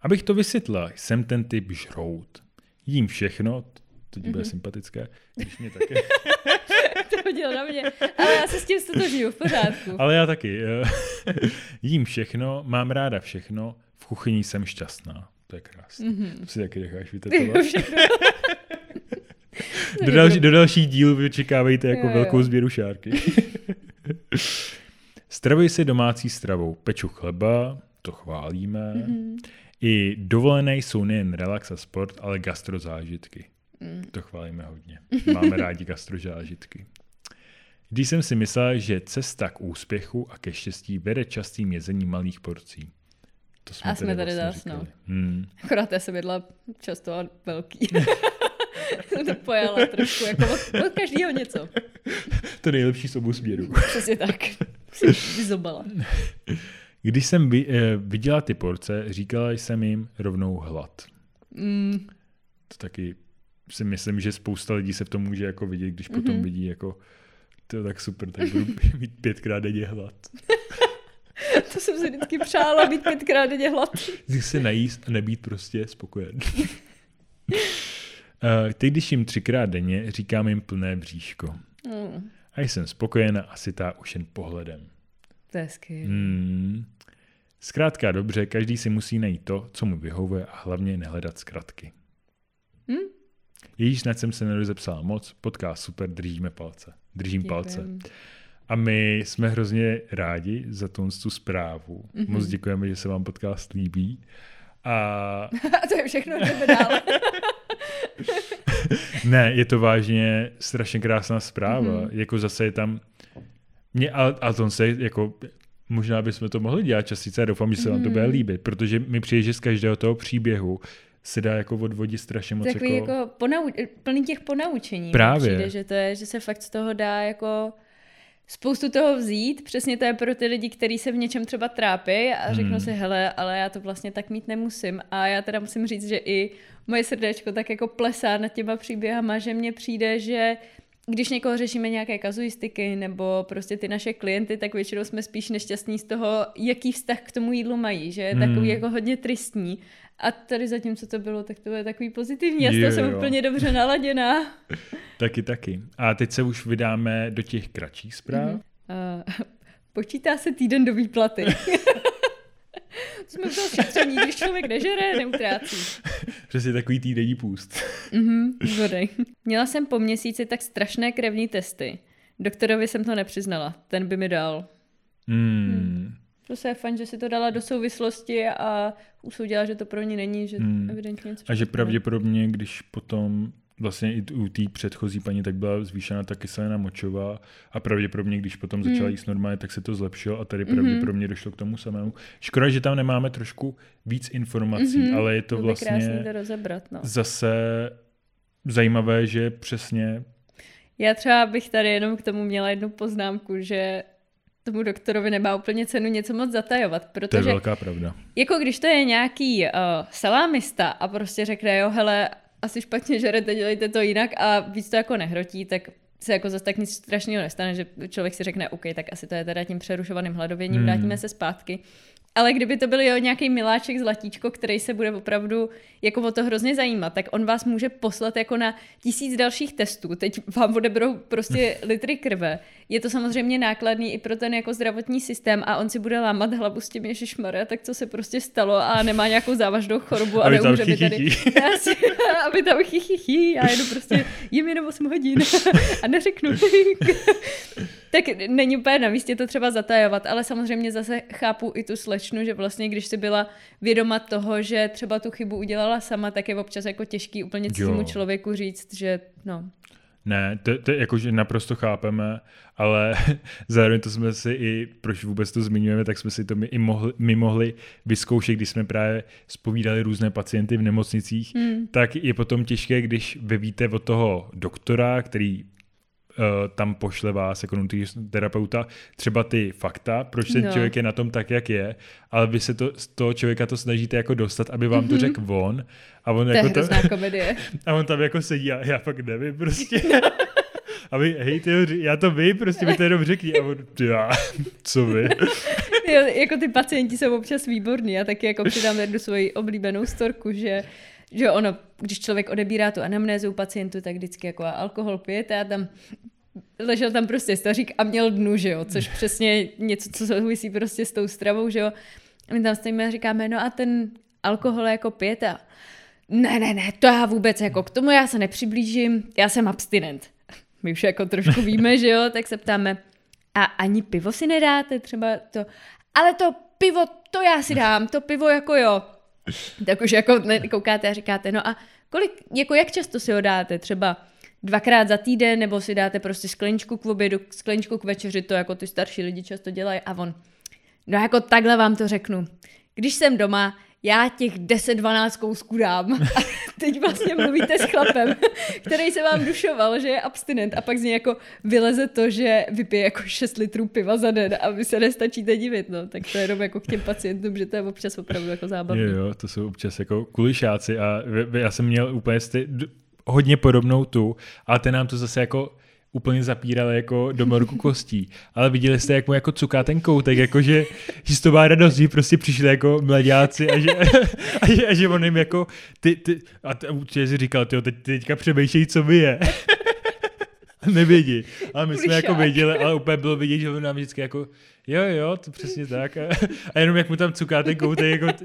Abych to vysvětlila, jsem ten typ žrout. Jím všechno, to ti mm-hmm. bude sympatické, když mě také... To hodilo na mě, ale já se s tím stotožňuji, v pořádku. Ale já taky. Jím všechno, mám ráda všechno, v kuchyni jsem šťastná. To je krásné. Mm-hmm. To si taky necháš vytetovat. Všechno. Do, další, do další dílu vyčekávejte jako jo, velkou jo. sběru Šárky. Stravuji se domácí stravou. Peču chleba, to chválíme. Mm-hmm. I dovolené jsou nejen relax a sport, ale gastrozážitky. Mm. To chválíme hodně. Máme rádi gastrozážitky. Když jsem si myslel, že cesta k úspěchu a ke štěstí vede častým jezením malých porcí. To jsme a jsme tady vlastně dál. Hmm. Akorát já jsem jedla často a velký. To pojala trošku, jako od, od každého něco. To nejlepší z obou směrů. Přesně tak. Vyzobala. Když jsem viděla ty porce, říkala jsem jim rovnou hlad. Mm. To taky si myslím, že spousta lidí se v tom může jako vidět, když potom mm-hmm. vidí jako to tak super, tak budu mít pětkrát denně hlad. To jsem se vždycky přála, být pětkrát denně hlad. Když se najíst a nebýt prostě spokojen. Uh, teď, když jim třikrát denně, říkám jim plné bříško. Mm. A jsem spokojená a sytá už jen pohledem. To je skvělé. Mm. Zkrátka dobře, každý si musí najít to, co mu vyhovuje a hlavně nehledat zkratky. Mm? Ježíš, snad jsem se nedozepsala moc, podcast super, držíme palce. Držím Díkujem. palce. A my jsme hrozně rádi za tu zprávu. Mm-hmm. Moc děkujeme, že se vám podcast líbí. A to je všechno, jdeme dále. Ne, je to vážně strašně krásná zpráva. Mm-hmm. Jako zase je tam... Mě, a, a to se jako... Možná bychom to mohli dělat častíce a doufám, že se mm-hmm. vám to bude líbit, protože mi přijde, že z každého toho příběhu se dá jako odvodit strašně moc. Takový jako, jako ponau- plný těch ponaučení. Právě. Přijde, že, to je, že se fakt z toho dá jako... Spoustu toho vzít, přesně to je pro ty lidi, kteří se v něčem třeba trápí a řeknou hmm. si, hele, ale já to vlastně tak mít nemusím. A já teda musím říct, že i moje srdéčko tak jako plesá nad těma příběhama, že mně přijde, že když někoho řešíme nějaké kazuistiky nebo prostě ty naše klienty, tak většinou jsme spíš nešťastní z toho, jaký vztah k tomu jídlu mají, že je hmm. takový jako hodně tristní. A tady zatímco to bylo, tak to je takový pozitivní. Já jo, jsem jo. úplně dobře naladěná. Taky, taky. A teď se už vydáme do těch kratších zpráv. Mm-hmm. Uh, počítá se týden do výplaty. Jsme to šetření, když člověk nežere, neutrácí. přesně takový týdenní půst. Mhm, zhodej. Měla jsem po měsíci tak strašné krevní testy. Doktorovi jsem to nepřiznala, ten by mi dal. Mm. Hmm. To je fajn, že si to dala do souvislosti a usoudila, že to pro ní není, že hmm. evidentně něco. A že pravděpodobně, když potom vlastně i u té předchozí paní, tak byla zvýšená ta kyselina močová a pravděpodobně, když potom začala hmm. jíst normálně, tak se to zlepšilo a tady pravděpodobně hmm. došlo k tomu samému. Škoda, že tam nemáme trošku víc informací, hmm. ale je to, to vlastně to rozebrat, no. Zase zajímavé, že přesně... Já třeba bych tady jenom k tomu měla jednu poznámku, že tomu doktorovi nemá úplně cenu něco moc zatajovat, protože... To je velká pravda. Jako když to je nějaký uh, salámista a prostě řekne, jo, hele, asi špatně žerete, dělejte to jinak a víc to jako nehrotí, tak se jako zase tak nic strašného nestane, že člověk si řekne, OK, tak asi to je teda tím přerušovaným hladověním, hmm. vrátíme se zpátky. Ale kdyby to byl jo, nějaký miláček zlatíčko, který se bude opravdu jako o to hrozně zajímat, tak on vás může poslat jako na tisíc dalších testů. Teď vám odeberou prostě litry krve. Je to samozřejmě nákladný i pro ten jako zdravotní systém a on si bude lámat hlavu s tím, ježišmarja, tak co se prostě stalo a nemá nějakou závažnou chorobu a aby neumře mi tady. Si, aby tam chichichí a jedu prostě jim jenom osm hodin a neřeknu. Tak není úplně na místě to třeba zatajovat, ale samozřejmě zase chápu i tu slečnu, že vlastně když si byla vědoma toho, že třeba tu chybu udělala sama, tak je občas jako těžký úplně cizímu člověku říct, že no. Ne, to, to jakože naprosto chápeme, ale zároveň to jsme si i, proč vůbec to zmiňujeme, tak jsme si to my, i mohli, my mohli vyzkoušet, když jsme právě zpovídali různé pacienty v nemocnicích, hmm. tak je potom těžké, když vy víte od toho doktora, který tam pošle vás jako terapeuta třeba ty fakta, proč ten no. člověk je na tom tak, jak je, ale vy se to, z toho člověka to snažíte jako dostat, aby vám mm-hmm. to řekl on. A on to jako je tam, hrozná komedie. A on tam jako sedí a já fakt nevím prostě. A vy, hej, ty, já to vím, prostě mi to jenom řekni. A on, já, co vy? Jo, jako ty pacienti jsou občas výborní. Já taky jako přidám jednu svoji oblíbenou storku, že že ono, když člověk odebírá tu anamnézu pacientu, tak vždycky jako alkohol pijete a tam ležel tam prostě stařík a měl dnu, že jo, což přesně něco, co souvisí prostě s tou stravou, že jo. A my tam stojíme a říkáme, no a ten alkohol jako pijete a ne, ne, ne, to já vůbec jako k tomu já se nepřiblížím, já jsem abstinent. My už jako trošku víme, že jo, tak se ptáme, a ani pivo si nedáte třeba to, ale to pivo, to já si dám, to pivo jako jo. Tak už jako koukáte a říkáte, no a kolik, jako jak často si ho dáte, třeba dvakrát za týden, nebo si dáte prostě skleničku k obědu, skleničku k večeři, to jako ty starší lidi často dělají a on, no jako takhle vám to řeknu, když jsem doma, já těch deset dvanáct kousků dám. A teď vlastně mluvíte s chlapem, který se vám dušoval, že je abstinent a pak z něj jako vyleze to, že vypije jako šest litrů piva za den a vy se nestačíte divit, no. Tak to je jenom jako k těm pacientům, že to je občas opravdu jako zábavné. Jo, jo, to jsou občas jako kulišáci a já jsem měl úplně sty, hodně podobnou tu, ale ten nám to zase jako úplně zapírali jako do morku kostí. Ale viděli jste, jak mu jako cuká ten koutek, jakože že to má radost, že prostě přišli jako mladáci a že, a že, a že on jim jako ty, ty, a t- určitě si říkal, tyjo, teď, teďka přemýšlej, co mi je. Nevědí. Ale my jsme Ulišák. Jako věděli, ale úplně bylo vidět, že on nám vždycky jako jo, jo, to přesně tak. A, a jenom jak mu tam cuká ten koutek. Jako t-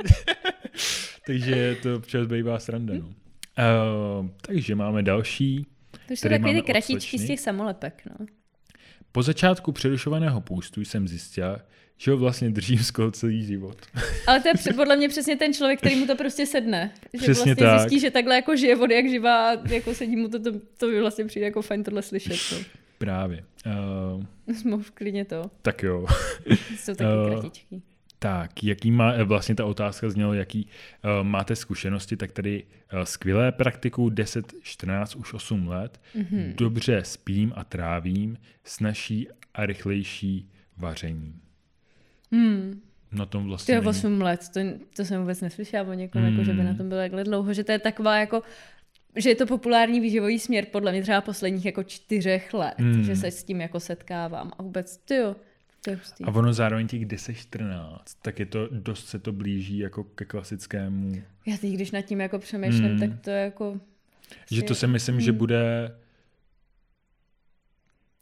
takže to občas bývá sranda. No. Uh, takže máme další. To jsou takové ty kratičky z těch samolepek. No. Po začátku přerušovaného půstu jsem zjistila, že ho vlastně držím skoro celý život. Ale to je podle mě přesně ten člověk, který mu to prostě sedne. Že přesně vlastně tak. Zjistí, že takhle jako žije vody, jak živá a jako sedí mu to, to, to by vlastně přijde jako fajn tohle slyšet. No. Právě. Uh, Jsme v klidně to. Tak jo. Jsou taky uh, kratičky. Tak, jaký má, vlastně ta otázka zněla, jaký uh, máte zkušenosti, tak tady uh, skvělé praktiku deset čtrnáct už osm let, mm-hmm. dobře spím a trávím, snažší a rychlejší vaření. Mm. Na tom vlastně to je osm let, to, to jsem vůbec neslyšela o někom, mm. jako, že by na tom bylo takhle dlouho, že to je taková jako, že je to populární výživový směr podle mě třeba posledních jako čtyřech let, mm. že se s tím jako setkávám a vůbec tyjo. A ono zároveň těch deset čtrnáct, tak je to, dost se to blíží jako ke klasickému. Já teď, když nad tím jako přemýšlím, hmm. tak to jako... Že to si myslím, hmm. že bude...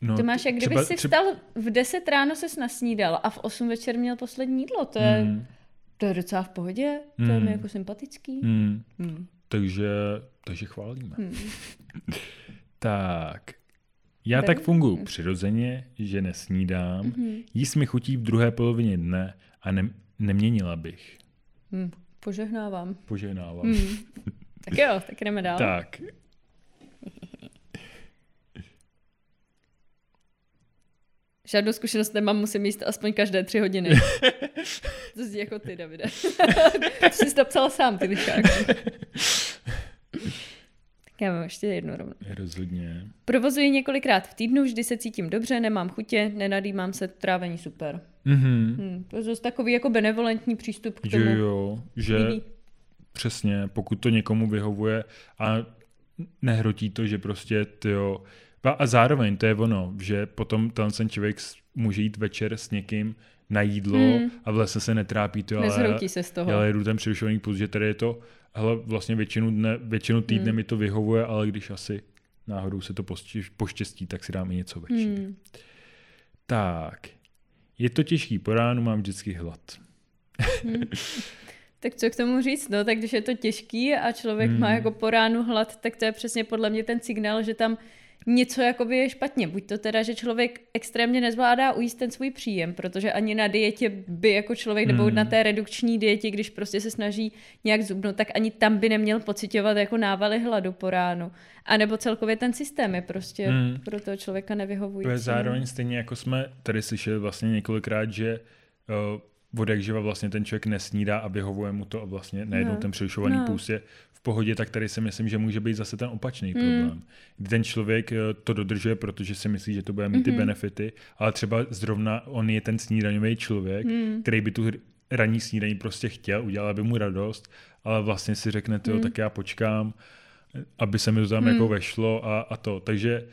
No, to máš, jak kdyby si vstal v deset ráno ses nasnídal a v osm večer měl poslední jídlo. To je, hmm. to je docela v pohodě, to hmm. je mi jako sympatický. Hmm. Hmm. Takže, takže chválíme. Hmm. Tak, já tak funguji přirozeně, že nesnídám, mm-hmm. jíst mi chutí v druhé polovině dne a ne, neměnila bych. Hmm. Požehnávám. Požehnávám. Hmm. Tak jo, tak jdeme dál. Tak. Žádnou zkušenost nemám, musím jíst aspoň každé tři hodiny. To zní jako ty, Davide. To jsi napsal sám, ty lišák. Tak já mám ještě jednu rovnou. Rozhodně. Provozuji několikrát v týdnu, vždy se cítím dobře, nemám chutě, nenadýmám se, trávení super. Mm-hmm. Hmm, to je zase takový jako benevolentní přístup k tomu. Jo, jo, že Lidí. Přesně, pokud to někomu vyhovuje a nehrotí to, že prostě tyjo, a zároveň to je ono, že potom ten člověk může jít večer s někým na jídlo hmm. a vlastně se netrápí to, ale, se z toho. ale jedu ten přerušovaný půst, že tady je to, hele, vlastně většinu, dne, většinu týdne hmm. mi to vyhovuje, ale když asi náhodou se to poštěstí, tak si dám i něco večer. Hmm. Tak, je to těžký po ránu, mám vždycky hlad. Hmm. Tak co k tomu říct, no, tak když je to těžký a člověk hmm. má jako po ránu hlad, tak to je přesně podle mě ten signál, že tam něco jakoby je špatně. Buď to teda, že člověk extrémně nezvládá ujíst ten svůj příjem, protože ani na dietě by jako člověk, nebo mm. na té redukční dietě, když prostě se snaží nějak zubnout, tak ani tam by neměl pociťovat jako návaly hladu po ránu. A nebo celkově ten systém je prostě mm. pro toho člověka nevyhovující. To je zároveň stejně, jako jsme tady slyšeli vlastně několikrát, že uh, od jakživa vlastně ten člověk nesnídá a vyhovuje mu to a vlastně najednou no. ten přerušovaný no. půst je pohodě, tak tady si myslím, že může být zase ten opačný mm. problém. Kdy ten člověk to dodržuje, protože si myslí, že to bude mít mm-hmm. ty benefity, ale třeba zrovna on je ten snídaňový člověk, mm. který by tu ranní snídaní prostě chtěl, udělala by mu radost, ale vlastně si řekne, tyjo, mm. tak já počkám, aby se mi to tam mm. jako vešlo a, a to. Takže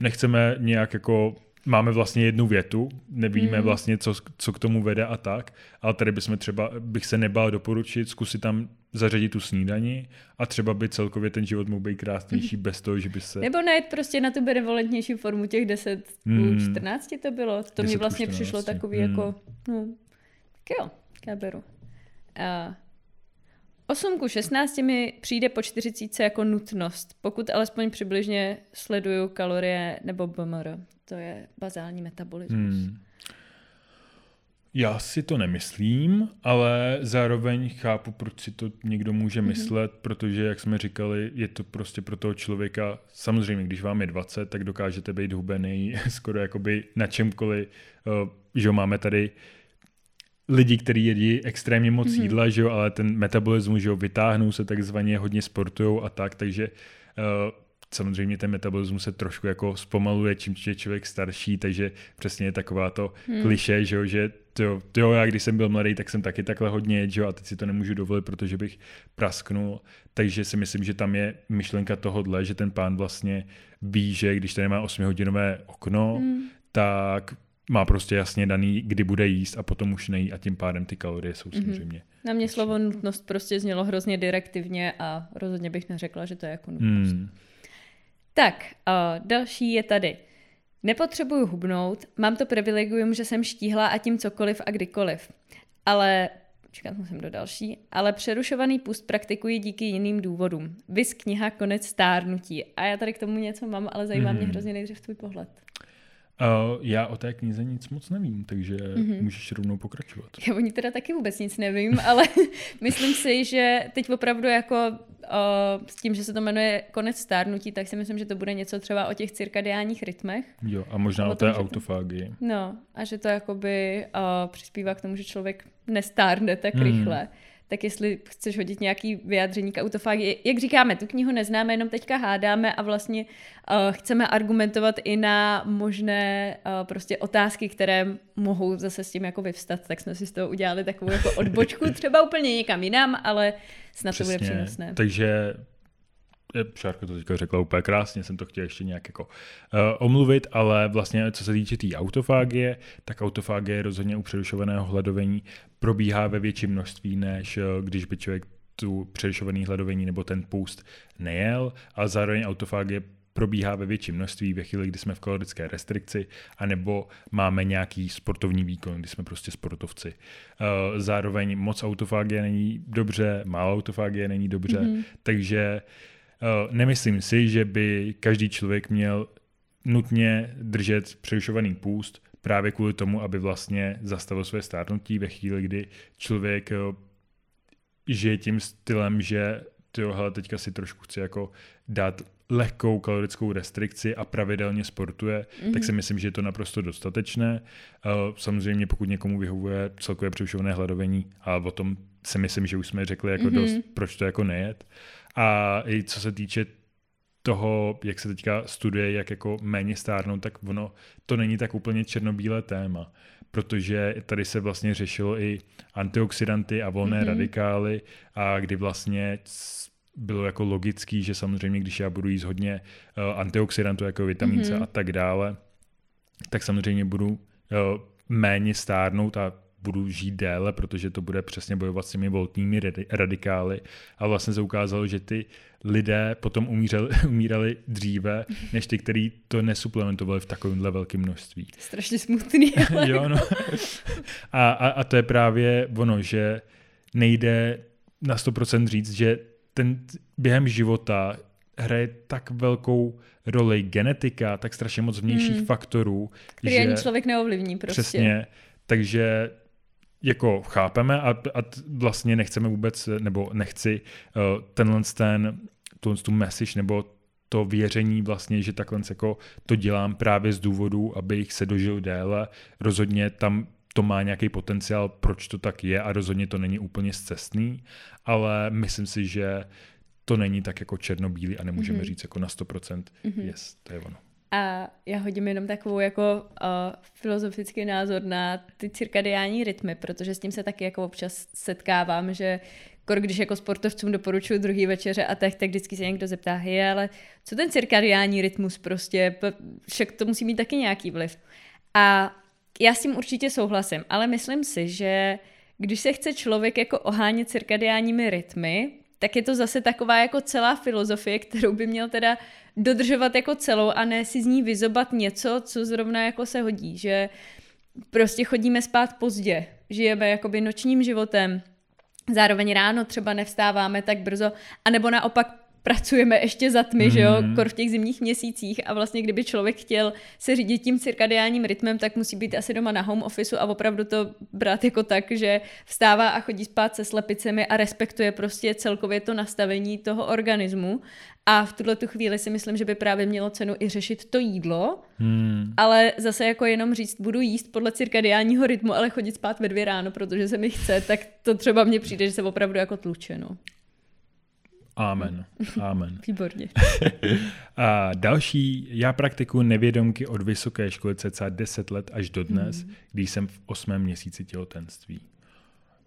nechceme nějak jako máme vlastně jednu větu, nevíme mm. vlastně, co, co k tomu vede a tak, ale tady bychom třeba, bych se nebál doporučit, zkusit tam zařadit tu snídani a třeba by celkově ten život mohl být krásnější mm. bez toho, že by se... Nebo najít prostě na tu benevolentnější formu těch deset mm. čtrnáct to bylo. To mi vlastně čtrnáct přišlo takový mm. jako... No. Tak jo, já beru. A... osm ku šestnácti mi přijde po čtyřicítce jako nutnost, pokud alespoň přibližně sleduju kalorie nebo B M R. To je bazální metabolismus. Hmm. Já si to nemyslím, ale zároveň chápu, proč si to někdo může myslet, mm-hmm. protože, jak jsme říkali, je to prostě pro toho člověka, samozřejmě, když vám je dvacet, tak dokážete být hubený skoro jakoby na čemkoliv, že máme tady lidi, kteří jedí extrémně moc mm-hmm. jídla, že jo, ale ten metabolismus, že jo, vytáhnou se takzvaně, hodně sportujou a tak, takže uh, samozřejmě ten metabolismus se trošku jako zpomaluje, čím je člověk starší, takže přesně je taková to mm. klišé, že jo, že to, to jo, já když jsem byl mladý, tak jsem taky takhle hodně jedl, že jo, a teď si to nemůžu dovolit, protože bych prasknul, takže si myslím, že tam je myšlenka tohodle, že ten pán vlastně ví, že když tady má osmihodinové okno, mm. tak má prostě jasně daný, kdy bude jíst a potom už nejí a tím pádem ty kalorie jsou mm-hmm. samozřejmě. Na mě slovo nutnost prostě znělo hrozně direktivně a rozhodně bych neřekla, že to je jako nutnost. Mm. Tak, a další je tady. Nepotřebuju hubnout, mám to privilegium, že jsem štíhlá a tím cokoliv a kdykoliv. Ale, čekat musím do další, ale přerušovaný půst praktikuji díky jiným důvodům. Viz kniha Konec stárnutí. A já tady k tomu něco mám, ale zajímá mm. mě hrozně nejdřív tvůj pohled. Uh, já o té knize nic moc nevím, takže mm-hmm. můžeš rovnou pokračovat. Já o ní teda taky vůbec nic nevím, ale myslím si, že teď opravdu jako uh, s tím, že se to jmenuje Konec stárnutí, tak si myslím, že to bude něco třeba o těch cirkadiánních rytmech. Jo, a možná a o, o té tom, autofágii. To... No, a že to jakoby uh, přispívá k tomu, že člověk nestárne tak mm. rychle. Tak jestli chceš hodit nějaký vyjádření k autofágii, jak říkáme, tu knihu neznáme, jenom teďka hádáme a vlastně uh, chceme argumentovat i na možné uh, prostě otázky, které mohou zase s tím jako vyvstat, tak jsme si z toho udělali takovou jako odbočku, třeba úplně někam jinam, ale snad přesně. To bude přínosné. Takže Šárka to teďka řekla úplně krásně, jsem to chtěl ještě nějak jako uh, omluvit, ale vlastně co se týče té tý autofágie, tak autofágie rozhodně u přerušovaného hladovení probíhá ve větší množství, než uh, když by člověk tu přerušovaný hladovení nebo ten půst nejel, ale zároveň autofágie probíhá ve větším množství ve chvíli, kdy jsme v kalorické restrikci, anebo máme nějaký sportovní výkon, kdy jsme prostě sportovci. Zároveň moc autofagie není dobře, málo autofagie není dobře, mm-hmm. takže nemyslím si, že by každý člověk měl nutně držet přerušovaný půst právě kvůli tomu, aby vlastně zastavil své stárnutí ve chvíli, kdy člověk žije tím stylem, že tyjo, hele, teďka si trošku chci jako dát lehkou kalorickou restrikci a pravidelně sportuje, mm-hmm. tak si myslím, že je to naprosto dostatečné. Samozřejmě pokud někomu vyhovuje celkově přerušované hladovení, ale o tom si myslím, že už jsme řekli jako mm-hmm. dost, proč to jako nejet. A i co se týče toho, jak se teďka studuje, jak jako méně stárnou, tak ono to není tak úplně černobílé téma, protože tady se vlastně řešilo i antioxidanty a volné mm-hmm. radikály a kdy vlastně bylo jako logický, že samozřejmě, když já budu jíst hodně uh, antioxidantů, jako vitamin C mm-hmm. a tak dále, tak samozřejmě budu uh, méně stárnout a budu žít déle, protože to bude přesně bojovat s těmi voltními radikály. A vlastně se ukázalo, že ty lidé potom umírali, umírali dříve, než ty, kteří to nesuplementovali v takovémhle velkém množství. Strašně smutný. Jo, no. a, a, a to je právě ono, že nejde na sto procent říct, že ten během života hraje tak velkou roli genetika, tak strašně moc vnějších mm. faktorů, který že... ani člověk neovlivní prostě. Přesně. Takže jako chápeme a, a vlastně nechceme vůbec, nebo nechci uh, tenhle ten, tu message, nebo to věření vlastně, že takhle jako to dělám právě z důvodu, abych se dožil déle. Rozhodně tam to má nějaký potenciál, proč to tak je a rozhodně to není úplně scestný, ale myslím si, že to není tak jako černobílý a nemůžeme mm-hmm. říct jako na sto procent mm-hmm. yes, to je ono. A já hodím jenom takovou jako uh, filozofický názor na ty cirkadiální rytmy, protože s tím se taky jako občas setkávám, že když jako sportovcům doporučuju druhý večeře a tak, tak vždycky se někdo zeptá, hej, ale co ten cirkadiální rytmus prostě, však to musí mít taky nějaký vliv. A já s tím určitě souhlasím, ale myslím si, že když se chce člověk jako ohánět cirkadiálními rytmy, tak je to zase taková jako celá filozofie, kterou by měl teda dodržovat jako celou a ne si z ní vyzobat něco, co zrovna jako se hodí, že prostě chodíme spát pozdě, žijeme jakoby nočním životem, zároveň ráno třeba nevstáváme tak brzo, anebo naopak pracujeme ještě za tmy, mm. že jo, kor v těch zimních měsících a vlastně kdyby člověk chtěl se řídit tím cirkadiálním rytmem, tak musí být asi doma na home officeu a opravdu to brát jako tak, že vstává a chodí spát se slepicemi a respektuje prostě celkově to nastavení toho organismu. A v tuhle tu chvíli si myslím, že by právě mělo cenu i řešit to jídlo, hmm. ale zase jako jenom říct, budu jíst podle cirkadiálního rytmu, ale chodit spát ve dvě ráno, protože se mi chce, tak to třeba mně přijde, že se opravdu jako tluče, no. Amen, amen. Výborně. A další, já praktikuji nevědomky od vysoké školy cca deset let až do dnes, mm. když jsem v osmém měsíci těhotenství.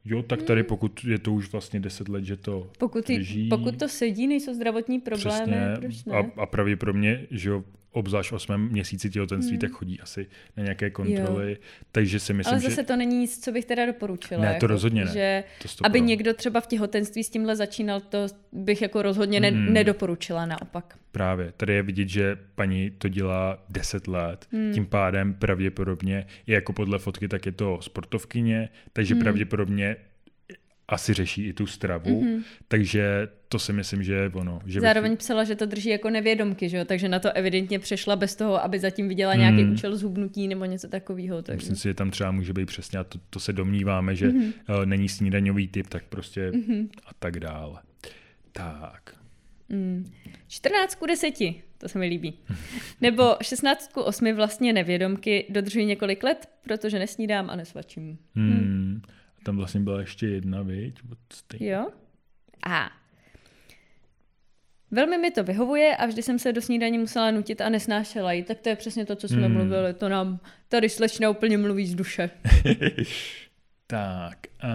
Jo, tak tady pokud je to už vlastně deset let, že to pokud drží. Pokud to sedí, nejsou zdravotní problémy. Přesně, a, a právě pro mě, že jo, obzvlášť v osmém měsíci těhotenství, mm. tak chodí asi na nějaké kontroly. Jo. Takže si myslím, ale zase že... to není nic, co bych teda doporučila. Ne, to jako, rozhodně ne. Že to aby někdo třeba v těhotenství s tímhle začínal, to bych jako rozhodně ne- mm. nedoporučila naopak. Právě. Tady je vidět, že paní to dělá deset let. Mm. Tím pádem pravděpodobně, i jako podle fotky, tak je to sportovkyně, takže mm. pravděpodobně asi řeší i tu stravu, mm-hmm. takže to si myslím, že je ono. Že zároveň bych... psala, že to drží jako nevědomky, že jo? Takže na to evidentně přešla bez toho, aby zatím viděla mm. nějaký účel zhubnutí nebo něco takového. Tak... Myslím si, že tam třeba může být přesně, a to, to se domníváme, že mm-hmm. uh, není snídaňový typ, tak prostě mm-hmm. a tak dále. Tak. Mm. čtrnáct ku deseti, to se mi líbí. Nebo šestnáct ku osmi vlastně nevědomky dodržují několik let, protože nesnídám a nesvačím. Mm. Mm. Tam vlastně byla ještě jedna, viď? Jo. Aha. Velmi mi to vyhovuje a vždy jsem se do snídaně musela nutit a nesnášela ji. Tak to je přesně to, co jsme mm. mluvili. To nám tady slečna úplně mluví z duše. Tak a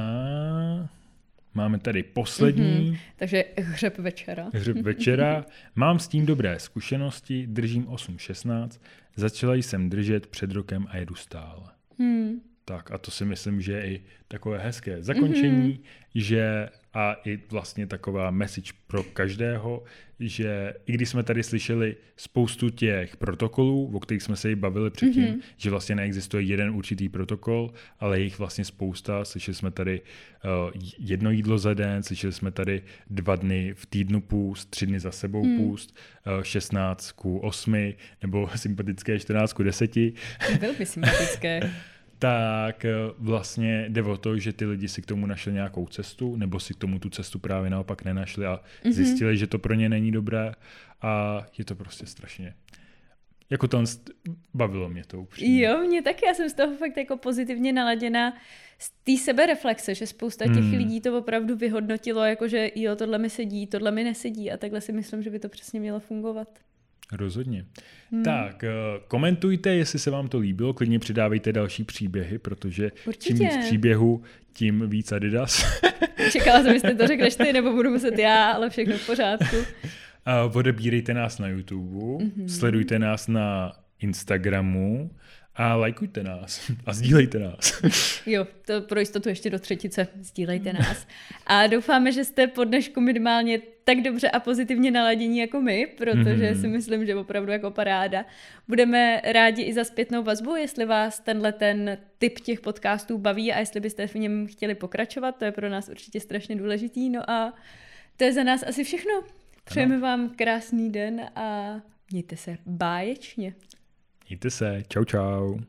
máme tady poslední. Mm-hmm. Takže hřeb večera. Hřeb večera. Mám s tím dobré zkušenosti, držím osm šestnáct. Začala jsem držet před rokem a jedu stále. Hmm. Tak a to si myslím, že je i takové hezké zakončení, mm-hmm. že a i vlastně taková message pro každého, že i když jsme tady slyšeli spoustu těch protokolů, o kterých jsme se i bavili předtím, mm-hmm. že vlastně neexistuje jeden určitý protokol, ale je jich vlastně spousta. Slyšeli jsme tady uh, jedno jídlo za den, slyšeli jsme tady dva dny v týdnu půst, tři dny za sebou mm. půst, uh, šestnáct ku osmi, nebo sympatické čtrnáct ku deseti. Velmi sympatické. Tak vlastně jde o to, že ty lidi si k tomu našli nějakou cestu, nebo si k tomu tu cestu právě naopak nenašli a mm-hmm. zjistili, že to pro ně není dobré a je to prostě strašně. Jako to bavilo mě to upřímně. Jo, mě taky, já jsem z toho fakt jako pozitivně naladěná z té sebereflexe, že spousta těch mm. lidí to opravdu vyhodnotilo, jakože jo, tohle mi sedí, tohle mi nesedí a takhle si myslím, že by to přesně mělo fungovat. Rozhodně. Hmm. Tak, komentujte, jestli se vám to líbilo, klidně přidávejte další příběhy, protože určitě. Čím víc příběhů, tím víc Adidas. Čekala jsem, jestli to řekneš ty, nebo budu muset já, ale všechno v pořádku. Odebírejte nás na YouTube, mm-hmm. sledujte nás na Instagramu a lajkujte nás a sdílejte nás. Jo, to pro jistotu ještě do třetice, sdílejte nás. A doufáme, že jste po dnešku minimálně tak dobře a pozitivně naladění jako my, protože mm-hmm. si myslím, že opravdu jako paráda. Budeme rádi i za zpětnou vazbu, jestli vás tenhle ten typ těch podcastů baví a jestli byste v něm chtěli pokračovat, to je pro nás určitě strašně důležitý. No a to je za nás asi všechno. Přejeme ano. vám krásný den a mějte se báječně. Mějte se. Čau, čau.